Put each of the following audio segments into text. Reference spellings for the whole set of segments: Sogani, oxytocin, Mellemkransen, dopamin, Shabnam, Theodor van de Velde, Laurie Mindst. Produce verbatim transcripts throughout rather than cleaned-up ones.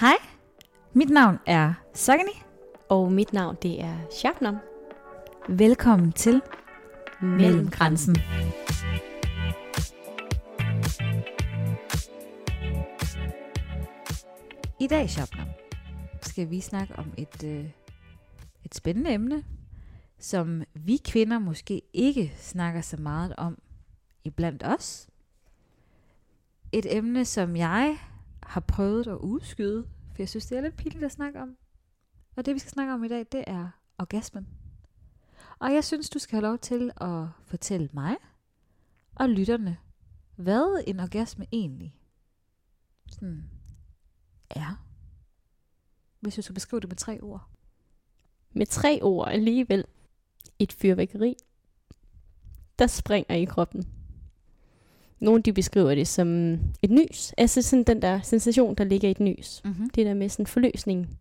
Hej, mit navn er Sogani. Og mit navn det er Shabnam. Velkommen til Mellemkransen. I dag, Shabnam, skal vi snakke om et, øh, et spændende emne, som vi kvinder måske ikke snakker så meget om iblandt os. Et emne, som jeg har prøvet at udskyde, for jeg synes, det er lidt pinligt at snakke om. Og det, vi skal snakke om i dag, det er orgasmen. Og jeg synes, du skal have lov til at fortælle mig og lytterne, hvad en orgasme egentlig sådan er. Hvis du skal beskrive det med tre ord. Med tre ord alligevel. Et fyrværkeri, der springer i kroppen. Nogle de beskriver det som et nys. Altså sådan den der sensation, der ligger i et nys. Mm-hmm. Det der med sådan forløsning.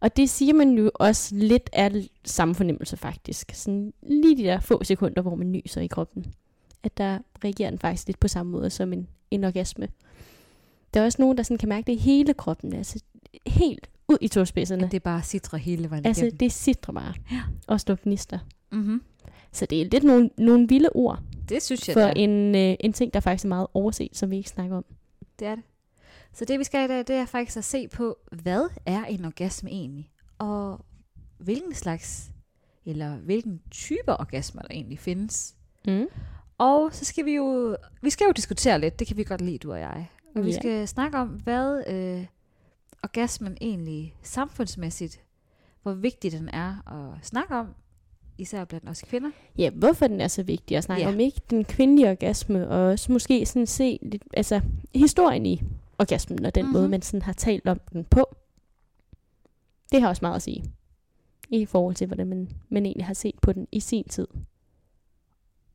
Og det siger man jo også lidt af samme fornemmelse faktisk. Sådan lige de der få sekunder, hvor man nyser i kroppen. At der reagerer den faktisk lidt på samme måde som en, en orgasme. Der er også nogen, der sådan kan mærke det i hele kroppen. Altså helt ud i tåspidserne. Det er bare sitrer hele vejen igennem. Altså det sitrer bare. Ja. Og står gnister. Mm-hmm. Så det er lidt nogle, nogle vilde ord. Det synes jeg. For en, øh, en ting, der faktisk er meget overset, som vi ikke snakker om. Det er det. Så det vi skal i dag, det er faktisk at se på, hvad er en orgasme egentlig? Og hvilken slags, eller hvilken type orgasmer der egentlig findes. Mm. Og så skal vi jo, vi skal jo diskutere lidt, det kan vi godt lide, du og jeg. Og yeah. vi skal snakke om, hvad øh, orgasmen egentlig samfundsmæssigt, hvor vigtig den er at snakke om. Især blandt os kvinder. Ja, hvorfor den er så vigtig at snakke ja. om, ikke? Den kvindelige orgasme, og også måske sådan se lidt, altså historien i orgasmen, og den mm-hmm. måde, man sådan har talt om den på. Det har også meget at sige, i forhold til, hvordan man, man egentlig har set på den i sin tid.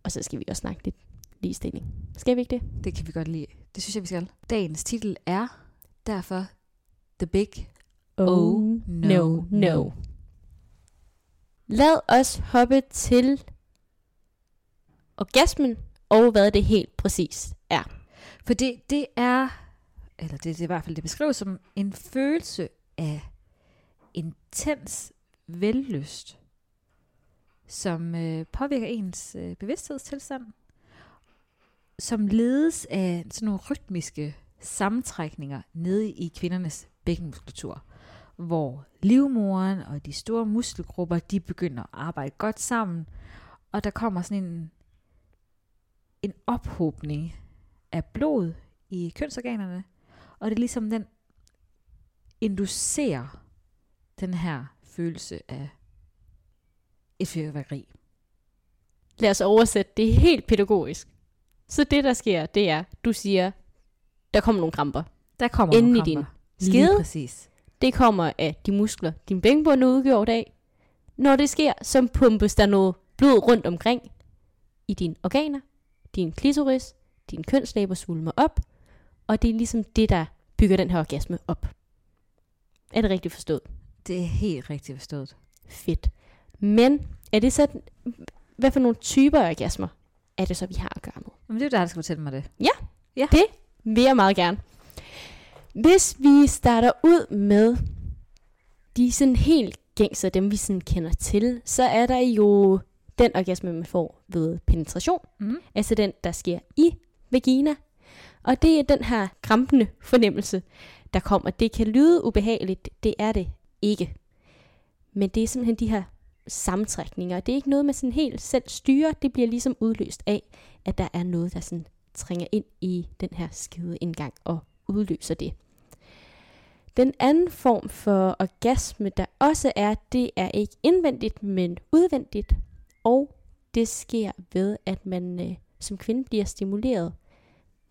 Og så skal vi også snakke lidt ligestilling. Skal vi ikke det? Det kan vi godt lide. Det synes jeg, vi skal. Dagens titel er derfor The Big Oh, oh No No. no. Lad os hoppe til orgasmen, og hvad det helt præcis er. For det, det er, eller det, det er i hvert fald, det beskrives som en følelse af intens vellyst, som øh, påvirker ens øh, bevidsthedstilstand, som ledes af sådan nogle rytmiske sammentrækninger nede i kvindernes bækkenmuskulatur, hvor livmoderen og de store muskelgrupper, de begynder at arbejde godt sammen, og der kommer sådan en, en ophobning af blod i kønsorganerne, og det er ligesom den inducerer den her følelse af et fyrværkeri. Lad os oversætte det helt pædagogisk. Så det der sker, det er, du siger, der kommer nogle kramper. Der kommer Inden nogle kramper. I din skede. Lige præcis. Det kommer af de muskler, din bækkenbund er udgjort af. Når det sker, så pumpes der noget blod rundt omkring i dine organer, din klitoris, din kønslæber svulmer op, og det er ligesom det, der bygger den her orgasme op. Er det rigtigt forstået? Det er helt rigtigt forstået. Fedt. Men er det så, hvad for nogle typer orgasmer er det så, vi har at gøre med? Men det er jo dig, der skal fortælle mig det. Ja, ja. Det vil jeg meget gerne. Hvis vi starter ud med de sådan helt gængse, dem vi sådan kender til, så er der jo den orgasme, man får ved penetration. Mm. Altså den, der sker i vagina. Og det er den her krampende fornemmelse, der kommer. Det kan lyde ubehageligt, det er det ikke. Men det er simpelthen de her sammentrækninger. Det er ikke noget, man sådan helt selv styrer. Det bliver ligesom udløst af, at der er noget, der sådan trænger ind i den her skideindgang og udløser det. Den anden form for orgasme, der også er, det er ikke indvendigt, men udvendigt. Og det sker ved, at man øh, som kvinde bliver stimuleret.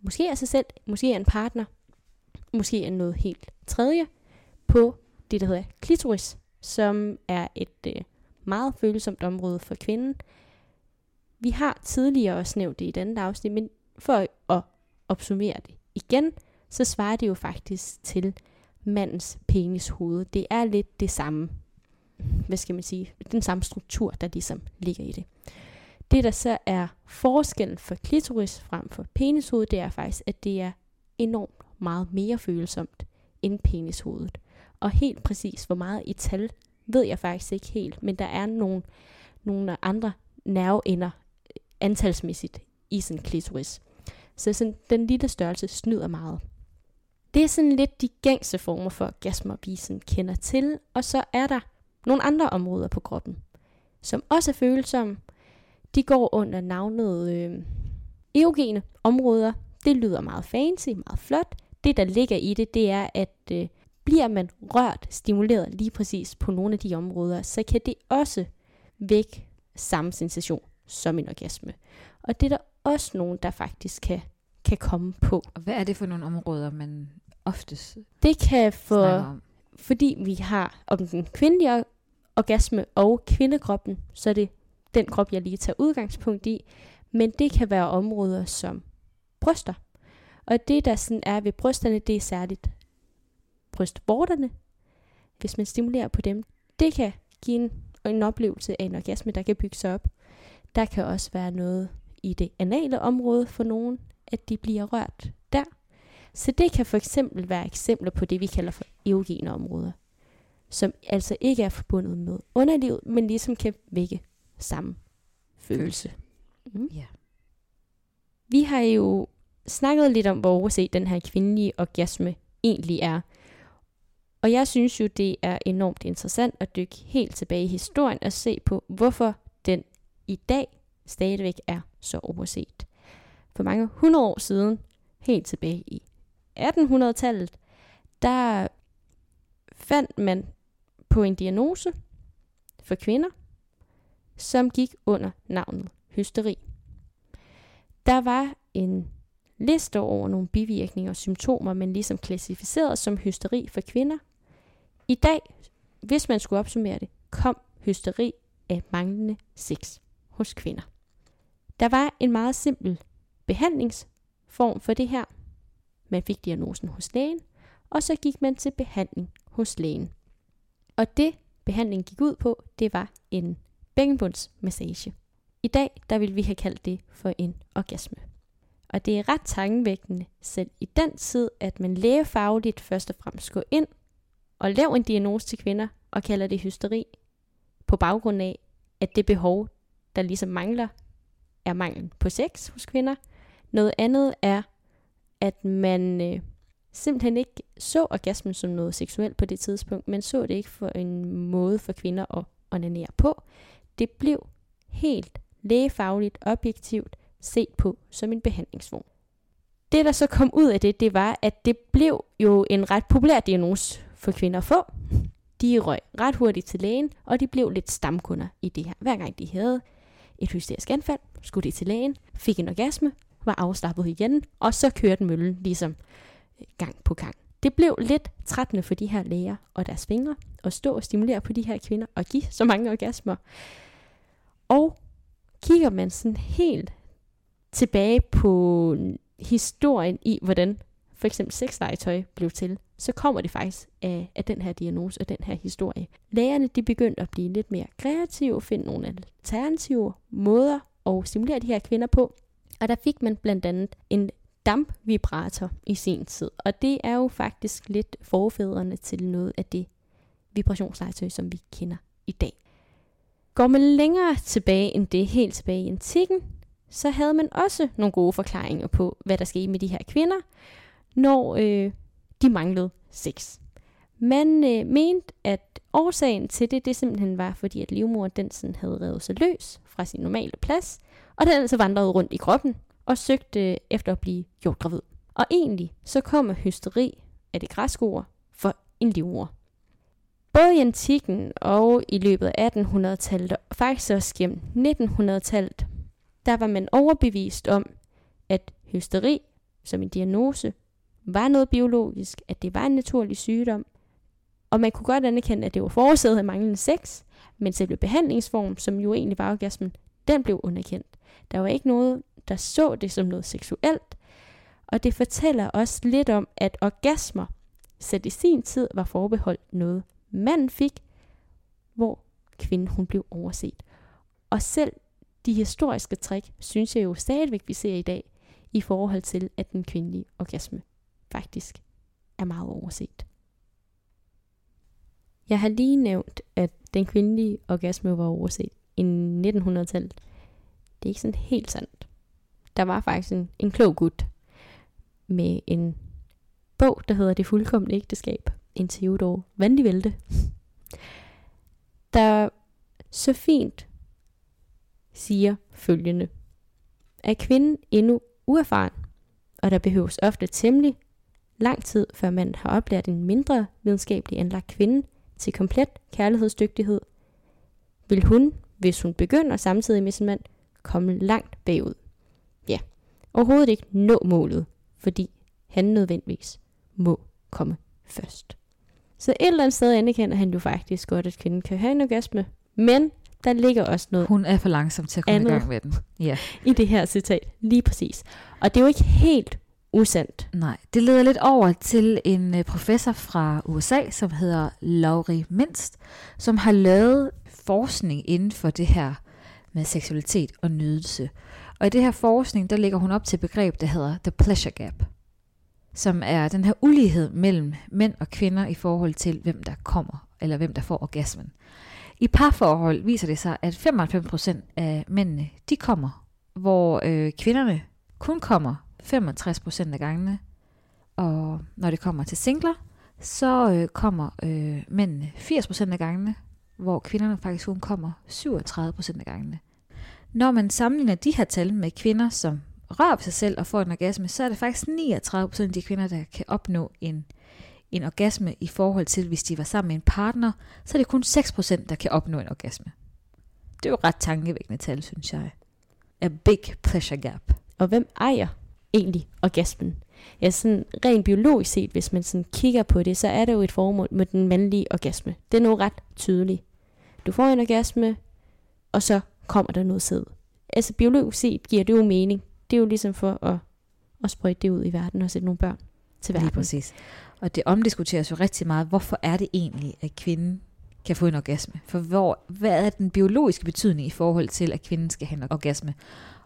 Måske af sig selv, måske af en partner, måske af noget helt tredje, på det, der hedder klitoris, som er et øh, meget følsomt område for kvinden. Vi har tidligere også nævnt det i denne afsnit, men for at opsummere det igen, så svarer det jo faktisk til mandens penis hoved. Det er lidt det samme, hvad skal man sige, den samme struktur, der ligesom ligger i det. Det, der så er forskellen for klitoris frem for penishoved, det er faktisk, at det er enormt meget mere følsomt end penishovedet. Og helt præcis, hvor meget i tal, ved jeg faktisk ikke helt, men der er nogle, nogle andre nerveender antalsmæssigt i sådan klitoris. Så sådan, den lille størrelse snyder meget. Det er sådan lidt de gængse former for orgasmer, vi sådan kender til, og så er der nogle andre områder på kroppen, som også er følsomme. De går under navnet øh, erogene områder. Det lyder meget fancy, meget flot. Det, der ligger i det, det er, at øh, bliver man rørt, stimuleret lige præcis på nogle af de områder, så kan det også vække samme sensation som en orgasme. Og det er der også nogen, der faktisk kan, kan komme på. Og hvad er det for nogle områder, man oftest det kan for, om? Fordi vi har om den kvindelige orgasme og kvindekroppen, så er det den krop, jeg lige tager udgangspunkt i. Men det kan være områder som bryster. Og det, der sådan er ved brysterne, det er særligt brystvorterne. Hvis man stimulerer på dem, det kan give en, en oplevelse af en orgasme, der kan bygge sig op. Der kan også være noget i det anale område for nogen, at de bliver rørt der. Så det kan for eksempel være eksempler på det, vi kalder for erogene områder, som altså ikke er forbundet med underlivet, men ligesom kan vække samme følelse. Mm. Ja. Vi har jo snakket lidt om, hvor overset den her kvindelige orgasme egentlig er. Og jeg synes jo, det er enormt interessant at dykke helt tilbage i historien og se på, hvorfor den i dag stadigvæk er så overset. For mange hundrede år siden, helt tilbage i attenhundredetallet, der fandt man på en diagnose for kvinder, som gik under navnet hysteri. Der var en liste over nogle bivirkninger og symptomer, men ligesom klassificeret som hysteri for kvinder. I dag, hvis man skulle opsummere det, kom hysteri af manglende sex hos kvinder. Der var en meget simpel behandlingsform for det her. Man fik diagnosen hos lægen, og så gik man til behandling hos lægen. Og det behandlingen gik ud på, det var en bækkenbundsmassage. I dag, der ville vi have kaldt det for en orgasme. Og det er ret tankevækkende, selv i den tid, at man lægefagligt først og fremmest går ind og laver en diagnose til kvinder og kalder det hysteri, på baggrund af, at det behov, der ligesom mangler, er manglen på sex hos kvinder. Noget andet er, at man øh, simpelthen ikke så orgasmen som noget seksuelt på det tidspunkt. Man så det ikke for en måde for kvinder at onanere på. Det blev helt lægefagligt, objektivt set på som en behandlingsform. Det, der så kom ud af det, det var, at det blev jo en ret populær diagnose for kvinder at få. De røg ret hurtigt til lægen, og de blev lidt stamkunder i det her. Hver gang de havde et hysterisk anfald, skulle de til lægen, fik en orgasme, var afslappet igen, og så kørte møllen ligesom gang på gang. Det blev lidt trættende for de her læger og deres fingre at stå og stimulere på de her kvinder og give så mange orgasmer. Og kigger man sådan helt tilbage på historien i, hvordan for eksempel sexlegetøj blev til, så kommer det faktisk af, af den her diagnose og den her historie. Lægerne, de begyndte at blive lidt mere kreative, finde nogle alternative måder at stimulere de her kvinder på. Og der fik man blandt andet en dampvibrator i sin tid. Og det er jo faktisk lidt forfædrene til noget af det vibrationslegetøj, som vi kender i dag. Går man længere tilbage end det, helt tilbage i antikken, så havde man også nogle gode forklaringer på, hvad der skete med de her kvinder, når øh, de manglede sex. Man øh, mente, at årsagen til det, det simpelthen var, fordi at livmoderen den sådan havde revet sig løs fra sin normale plads, og den altså vandrede rundt i kroppen og søgte efter at blive gjort gravid. Og egentlig så kommer hysteri af det græske ord for en livmoder. Både i antikken og i løbet af attenhundredetallet, og faktisk også gennem nittenhundredetallet, der var man overbevist om, at hysteri som en diagnose var noget biologisk, at det var en naturlig sygdom, og man kunne godt anerkende, at det var forårsaget af manglende sex, men selve behandlingsformen, som jo egentlig var orgasmen, den blev underkendt. Der var ikke noget, der så det som noget seksuelt, og det fortæller også lidt om, at orgasmer, selv i sin tid, var forbeholdt noget manden fik, hvor kvinden hun blev overset. Og selv de historiske trick, synes jeg jo stadigvæk, vi ser i dag, i forhold til, at den kvindelige orgasme faktisk er meget overset. Jeg har lige nævnt, at den kvindelige orgasme var overset i nitten hundrede-tallet. Det er ikke sådan helt sandt. Der var faktisk en, en klog gut med en bog, der hedder Det fuldkomne ægteskab, en Theodor van de Velde, der så fint siger følgende: er kvinden endnu uerfaren, og der behøves ofte temmelig lang tid, før man har oplært en mindre videnskabelig anlagt kvinde til komplet kærlighedsdygtighed, vil hun, hvis hun begynder samtidig med sin mand, komme langt bagud. Ja, overhovedet ikke nå målet, fordi han nødvendigvis må komme først. Så et eller andet sted anerkender han jo faktisk godt, at kvinden kan have en orgasme, men der ligger også noget. Hun er for langsom til at komme i gang med den. Ja. I det her citat, lige præcis. Og det er jo ikke helt usandt. Nej, det leder lidt over til en professor fra U S A, som hedder Laurie Mindst, som har lavet forskning inden for det her med seksualitet og nydelse. Og i det her forskning, der lægger hun op til et begreb, der hedder The Pleasure Gap, som er den her ulighed mellem mænd og kvinder i forhold til, hvem der kommer, eller hvem der får orgasmen. I parforhold viser det sig, at femoghalvfems procent af mændene, de kommer, hvor øh, kvinderne kun kommer femogtres procent af gangene. Og når det kommer til singler, så øh, kommer øh, mændene firs procent af gangene, hvor kvinderne faktisk kun kommer syvogtredive procent af gangene. Når man sammenligner de her tal med kvinder, som rører på sig selv og får en orgasme, så er det faktisk niogtredive procent af de kvinder, der kan opnå en, en orgasme i forhold til, hvis de var sammen med en partner, så er det kun seks procent, der kan opnå en orgasme. Det er jo ret tankevækkende tal, synes jeg. A big pleasure gap. Og hvem ejer egentlig orgasmen? Ja, sådan rent biologisk set, hvis man sådan kigger på det, så er det jo et formål med den mandlige orgasme. Det er noget ret tydeligt. Du får en orgasme, og så kommer der noget sæd. Altså biologisk set giver det jo mening. Det er jo ligesom for at, at sprøjte det ud i verden og sætte nogle børn til verden. Lige præcis. Og det omdiskuteres jo rigtig meget, hvorfor er det egentlig, at kvinden kan få en orgasme? For hvor, hvad er den biologiske betydning i forhold til, at kvinden skal have en orgasme?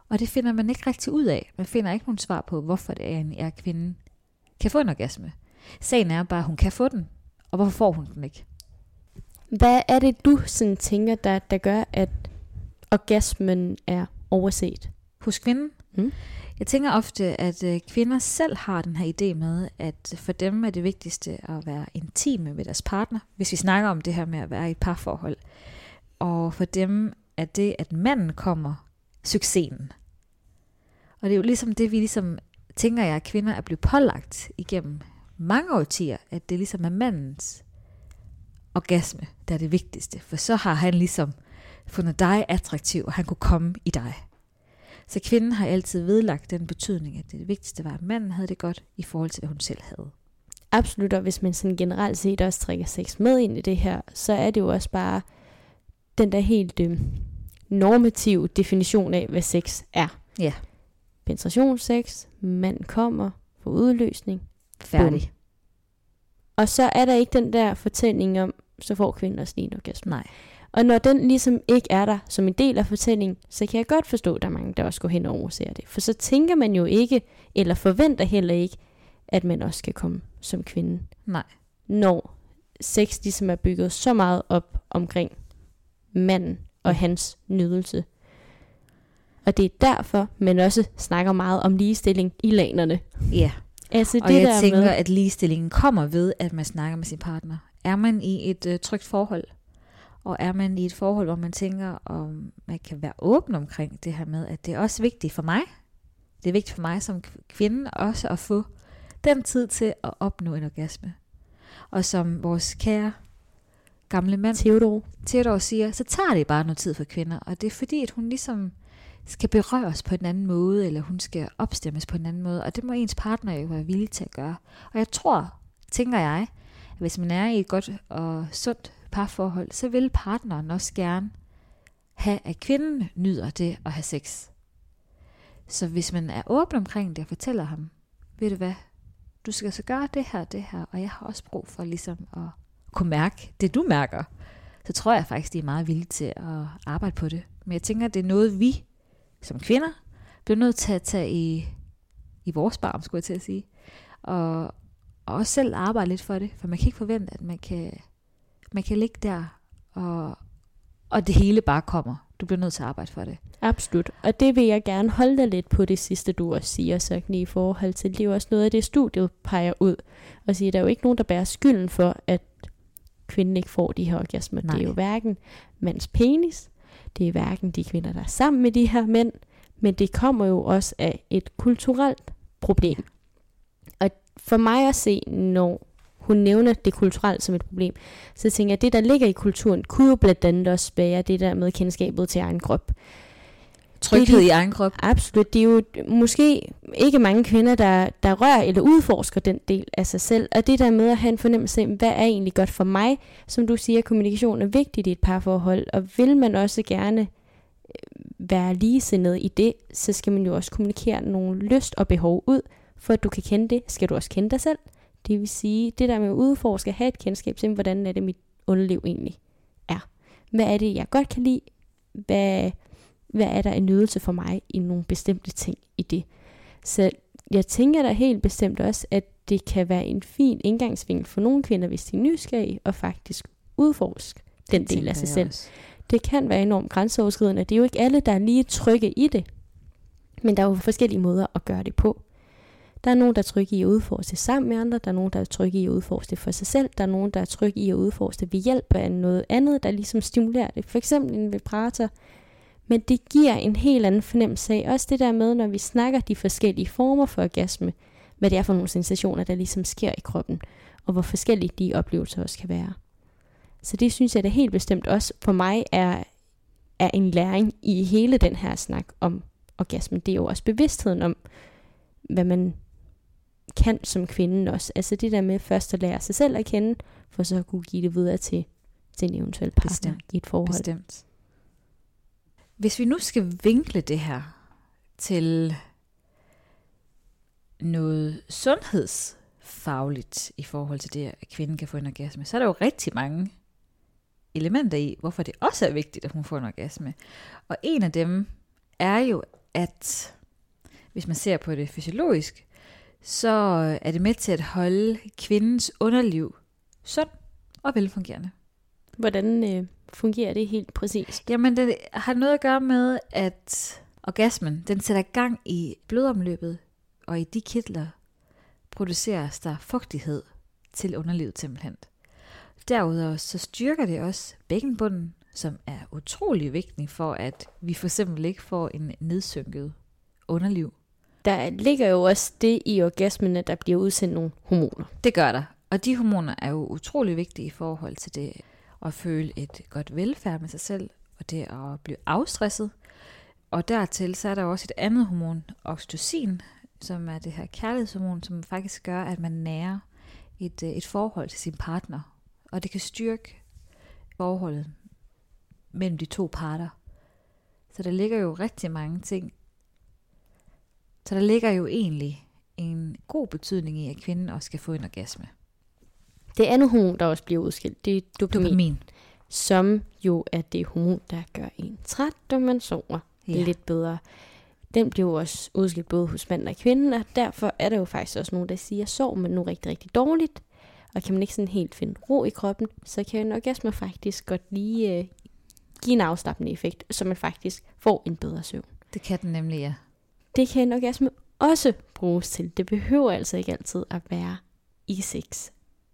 Og det finder man ikke rigtig ud af. Man finder ikke nogen svar på, hvorfor det egentlig er, at kvinden kan få en orgasme. Sagen er bare, at hun kan få den, og hvorfor får hun den ikke? Hvad er det, du sådan tænker, der, der gør, at orgasmen er overset hos kvinden? Mm. Jeg tænker ofte, at kvinder selv har den her idé med, at for dem er det vigtigste at være intime med deres partner, hvis vi snakker om det her med at være i et parforhold. Og for dem er det, at manden kommer, succesen. Og det er jo ligesom det, vi ligesom tænker jeg, at kvinder er blevet pålagt igennem mange årtier, at det ligesom er mandens orgasme, der er det vigtigste. For så har han ligesom fundet dig attraktiv, og han kunne komme i dig. Så kvinden har altid vedlagt den betydning, at det vigtigste var, at manden havde det godt i forhold til, hvad hun selv havde. Absolut, og hvis man sådan generelt set også trækker sex med ind i det her, så er det jo også bare den der helt øh, normative definition af, hvad sex er. Ja. Penetrationssex, mand kommer, får udløsning, færdig. Boom. Og så er der ikke den der fortælling om, så får kvinden også lige en orgasme. Nej. Og når den ligesom ikke er der som en del af fortællingen, så kan jeg godt forstå, at der er mange, der også går hen og overser det. For så tænker man jo ikke, eller forventer heller ikke, at man også skal komme som kvinde. Nej. Når sex ligesom er bygget så meget op omkring manden og hans nydelse. Og det er derfor, man også snakker meget om ligestilling i lanerne. Ja, altså, det og jeg der tænker, med, at ligestillingen kommer ved, at man snakker med sin partner. Er man i et øh, trygt forhold? Og er man i et forhold, hvor man tænker, om man kan være åben omkring det her med, at det er også vigtigt for mig. Det er vigtigt for mig som kvinde også at få den tid til at opnå en orgasme. Og som vores kære gamle mand, Theodor, Theodor siger, så tager det bare noget tid for kvinder. Og det er fordi, at hun ligesom skal berøres på en anden måde, eller hun skal opstemmes på en anden måde. Og det må ens partner jo være villig til at gøre. Og jeg tror, tænker jeg, at hvis man er i et godt og sundt parforhold, så vil partneren også gerne have, at kvinden nyder det at have sex. Så hvis man er åben omkring det og fortæller ham, ved du hvad, du skal så gøre det her, det her, og jeg har også brug for ligesom at kunne mærke det, du mærker, så tror jeg faktisk, de er meget villige til at arbejde på det. Men jeg tænker, det er noget, vi som kvinder bliver nødt til at tage i, i vores barm, skulle jeg til at sige, og, og også selv arbejde lidt for det, for man kan ikke forvente, at man kan man kan ligge der, og, og det hele bare kommer. Du bliver nødt til at arbejde for det. Absolut. Og det vil jeg gerne holde dig lidt på det sidste, du også siger, Sogani, i forhold til, det er jo også noget af det, studiet peger ud. Og siger, der er jo ikke nogen, der bærer skylden for, at kvinden ikke får de her orgasmer. Nej. Det er jo hverken mands penis, det er hverken de kvinder, der er sammen med de her mænd, men det kommer jo også af et kulturelt problem. Og for mig at se, når hun nævner det kulturelt som et problem, så tænker jeg, at det, der ligger i kulturen, kunne jo blandt andet også bære det der med kendskabet til egen krop. Tryghed det, i egen krop. Absolut. Det er jo måske ikke mange kvinder, der, der rører eller udforsker den del af sig selv. Og det der med at have en fornemmelse af, hvad er egentlig godt for mig? Som du siger, kommunikation er vigtigt i et parforhold, og vil man også gerne være ligesindet i det, så skal man jo også kommunikere nogle lyst og behov ud. For at du kan kende det, skal du også kende dig selv. Det vil sige, det der med at udforske, have et kendskab til, hvordan er det mit underliv egentlig er. Hvad er det, jeg godt kan lide? Hvad, hvad er der en nydelse for mig i nogle bestemte ting i det? Så jeg tænker da helt bestemt også, at det kan være en fin indgangsvinkel for nogle kvinder, hvis de er nysgerrige, og faktisk udforske den del af sig selv. Også. Det kan være enormt grænseoverskridende. Det er jo ikke alle, der er lige trygge i det. Men der er jo forskellige måder at gøre det på. Der er nogen, der er trygge i at udforske sammen med andre. Der er nogen, der er trygge i at udforske for sig selv. Der er nogen, der er trygge i at udforske ved hjælp af noget andet, der ligesom stimulerer det. For eksempel en vibrator. Men det giver en helt anden fornemmelse af. Også det der med, når vi snakker de forskellige former for orgasme. Hvad det er for nogle sensationer, der ligesom sker i kroppen. Og hvor forskellige de oplevelser også kan være. Så det synes jeg da helt bestemt også for mig er, er en læring i hele den her snak om orgasmen. Det er jo også bevidstheden om, hvad man kan som kvinden også. Altså det der med først at lære sig selv at kende, for så at kunne give det videre til, til en eventuel partner. Bestemt. I et forhold. Bestemt. Hvis vi nu skal vinkle det her til noget sundhedsfagligt i forhold til det, at kvinden kan få en orgasme, så er der jo rigtig mange elementer i, hvorfor det også er vigtigt, at hun får en orgasme. Og en af dem er jo, at hvis man ser på det fysiologisk, så er det med til at holde kvindens underliv sund og velfungerende. Hvordan øh, fungerer det helt præcist? Jamen, det har noget at gøre med, at orgasmen, den sætter gang i blodomløbet, og i de kitler produceres der fugtighed til underlivet simpelthen. Derudover så styrker det også bækkenbunden, som er utrolig vigtig for, at vi for eksempel ikke får en nedsynket underliv. Der ligger jo også det i orgasmen, at der bliver udsendt nogle hormoner. Det gør der. Og de hormoner er jo utrolig vigtige i forhold til det at føle et godt velfærd med sig selv, og det at blive afstresset. Og dertil så er der også et andet hormon, oxytocin, som er det her kærlighedshormon, som faktisk gør, at man nærer et, et forhold til sin partner. Og det kan styrke forholdet mellem de to parter. Så der ligger jo rigtig mange ting. Så der ligger jo egentlig en god betydning i, at kvinden også skal få en orgasme. Det andet hormon, der også bliver udskilt, det er dopamin. dopamin. Som jo er det hormon, der gør en træt, når man sover ja. lidt bedre. Den bliver jo også udskilt både hos manden og kvinden, og derfor er der jo faktisk også nogen, der siger, sov man nu rigtig, rigtig dårligt, og kan man ikke sådan helt finde ro i kroppen, så kan en orgasme faktisk godt lige øh, give en afslappende effekt, så man faktisk får en bedre søvn. Det kan den nemlig, ja. Det kan en orgasme også bruges til. Det behøver altså ikke altid at være i sex.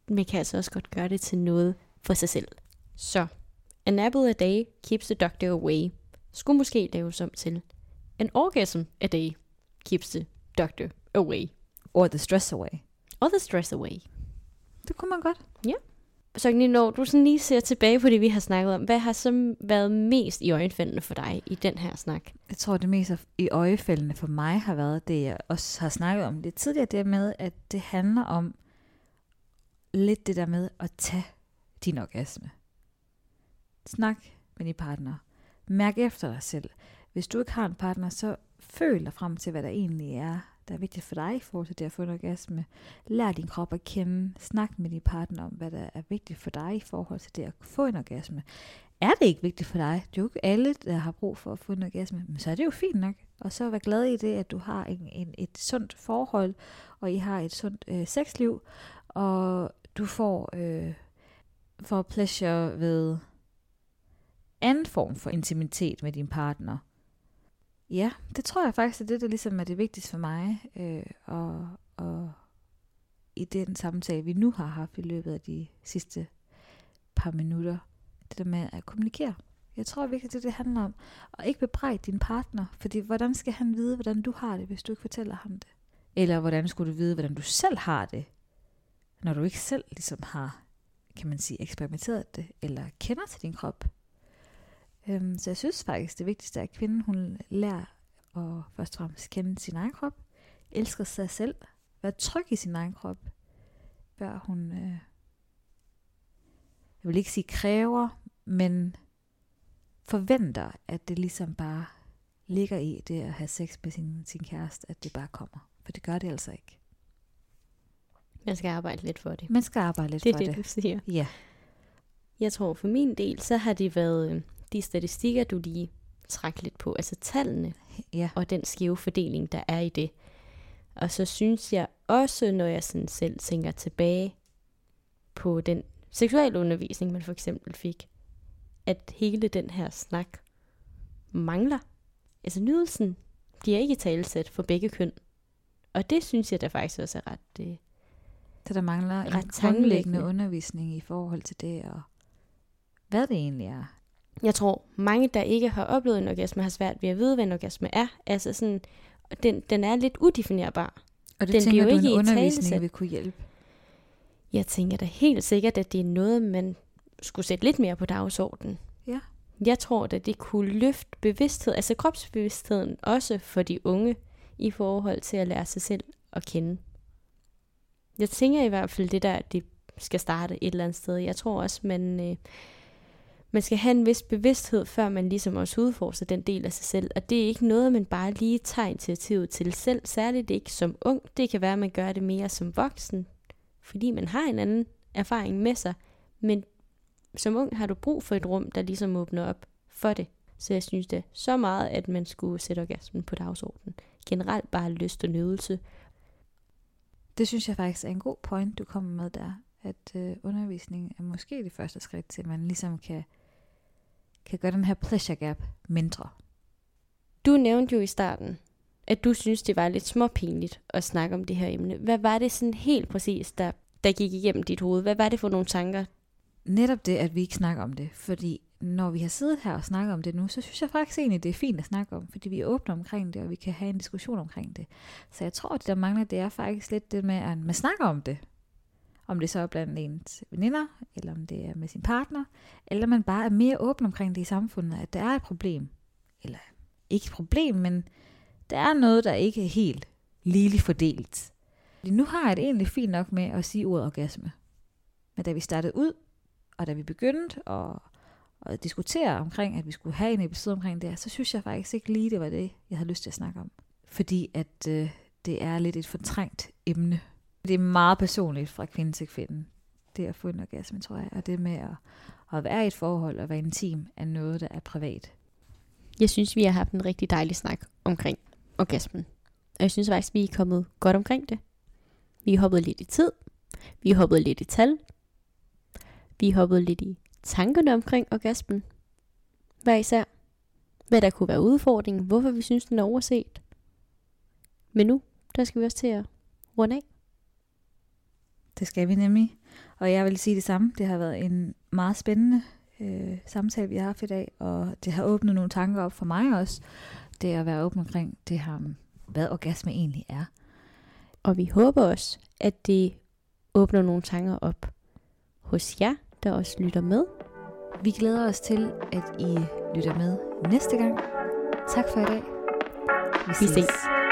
Man kan altså også godt gøre det til noget for sig selv. Så, an apple a day keeps the doctor away. Skulle måske laves om til an orgasm a day keeps the doctor away. Or the stress away. Or the stress away. Det kunne man godt. Ja. Så når du sådan lige ser tilbage på det, vi har snakket om, hvad har så været mest i øjenfældende for dig i den her snak? Jeg tror, det mest i øjenfældende for mig har været det, jeg også har snakket om lidt tidligere, det med, at det handler om lidt det der med at tage din orgasme. Snak med din partner. Mærk efter dig selv. Hvis du ikke har en partner, så føl dig frem til, hvad der egentlig er, der er vigtigt for dig i forhold til det at få en orgasme. Lær din krop at kende. Snak med din partner om, hvad der er vigtigt for dig i forhold til det at få en orgasme. Er det ikke vigtigt for dig? Det er jo ikke alle, der har brug for at få en orgasme. Men så er det jo fint nok. Og så vær glad i det, at du har en, en, et sundt forhold, og I har et sundt øh, sexliv, og du får øh, får pleasure ved anden form for intimitet med din partner. Ja, det tror jeg faktisk er det, der ligesom er det vigtigste for mig. Øh, og, og i den samtale, vi nu har haft i løbet af de sidste par minutter, det der med at kommunikere. Jeg tror virkelig, det det handler om. Og ikke bebrejde din partner, fordi hvordan skal han vide, hvordan du har det, hvis du ikke fortæller ham det? Eller hvordan skulle du vide, hvordan du selv har det, når du ikke selv ligesom har, kan man sige, eksperimenteret det, eller kender til din krop? Øhm, så jeg synes faktisk, det vigtigste er, at kvinden hun lærer at først og fremmest kende sin egen krop, elsker sig selv, være tryg i sin egen krop, før hun, øh, jeg vil ikke sige kræver, men forventer, at det ligesom bare ligger i det at have sex med sin, sin kæreste, at det bare kommer. For det gør det altså ikke. Man skal arbejde lidt for det. Man skal arbejde lidt det for det. Det er det, du siger. Ja. Jeg tror for min del, så har det været de statistikker, du lige trækker lidt på. Altså tallene, ja, og den skæve fordeling, der er i det. Og så synes jeg også, når jeg sådan selv tænker tilbage på den seksualundervisning, man for eksempel fik, at hele den her snak mangler. Altså nydelsen bliver ikke talesat for begge køn. Og det synes jeg da faktisk også er ret... Det, så der mangler ret en grundlæggende undervisning i forhold til det, og hvad det egentlig er. Jeg tror, mange, der ikke har oplevet en orgasme, har svært ved at vide, hvad en orgasme er. Altså sådan, den, den er lidt udefinerbar. Og det den tænker du, en undervisning vil kunne hjælpe? Jeg tænker da helt sikkert, at det er noget, man skulle sætte lidt mere på dagsordenen. Ja. Jeg tror da, det kunne løfte bevidsthed, altså kropsbevidstheden også for de unge, i forhold til at lære sig selv at kende. Jeg tænker i hvert fald det der, at det skal starte et eller andet sted. Jeg tror også, man, øh, man skal have en vis bevidsthed, før man ligesom også udforsker den del af sig selv. Og det er ikke noget, man bare lige tager initiativet til selv. Særligt ikke som ung. Det kan være, at man gør det mere som voksen, fordi man har en anden erfaring med sig. Men som ung har du brug for et rum, der ligesom åbner op for det. Så jeg synes det så meget, at man skulle sætte orgasmen på dagsordenen. Generelt bare lyst og nydelse. Det synes jeg faktisk er en god point, du kommer med der. At øh, undervisning er måske det første skridt til, at man ligesom kan, kan gøre den her pleasure gap mindre. Du nævnte jo i starten, at du synes det var lidt småpinligt at snakke om det her emne. Hvad var det sådan helt præcis, der, der gik igennem dit hoved? Hvad var det for nogle tanker? Netop det, at vi ikke snakker om det, fordi... Når vi har siddet her og snakket om det nu, så synes jeg faktisk egentlig, det er fint at snakke om, fordi vi er åbne omkring det, og vi kan have en diskussion omkring det. Så jeg tror, at det der mangler, det er faktisk lidt det med, at man snakker om det. Om det så er blandt ens veninder, eller om det er med sin partner, eller man bare er mere åben omkring det i samfundet, at der er et problem. Eller ikke et problem, men der er noget, der ikke er helt ligeligt fordelt. Nu har jeg det egentlig fint nok med at sige ordet orgasme. Men da vi startede ud, og da vi begyndte at... og diskutere omkring, at vi skulle have en episode omkring det, så synes jeg faktisk ikke lige, det var det, jeg havde lyst til at snakke om. Fordi at øh, det er lidt et fortrængt emne. Det er meget personligt fra kvinde til kvinde, det at få en orgasme, tror jeg. Og det med at, at være i et forhold og være intim, er noget, der er privat. Jeg synes, vi har haft en rigtig dejlig snak omkring orgasmen. Og jeg synes faktisk, vi er kommet godt omkring det. Vi har hoppet lidt i tid. Vi har hoppet lidt i tal. Vi har hoppet lidt i tankerne omkring orgasmen. Hvad især? Hvad der kunne være udfordringen? Hvorfor vi synes, den er overset? Men nu, der skal vi også til at runde af. Det skal vi nemlig. Og jeg vil sige det samme. Det har været en meget spændende øh, samtale, vi har haft i dag. Og det har åbnet nogle tanker op for mig også. Det at være åben omkring det her, hvad orgasme egentlig er. Og vi håber også, at det åbner nogle tanker op hos jer, der også lytter med. Vi glæder os til, at I lytter med næste gang. Tak for i dag. Vi ses. Vi ses.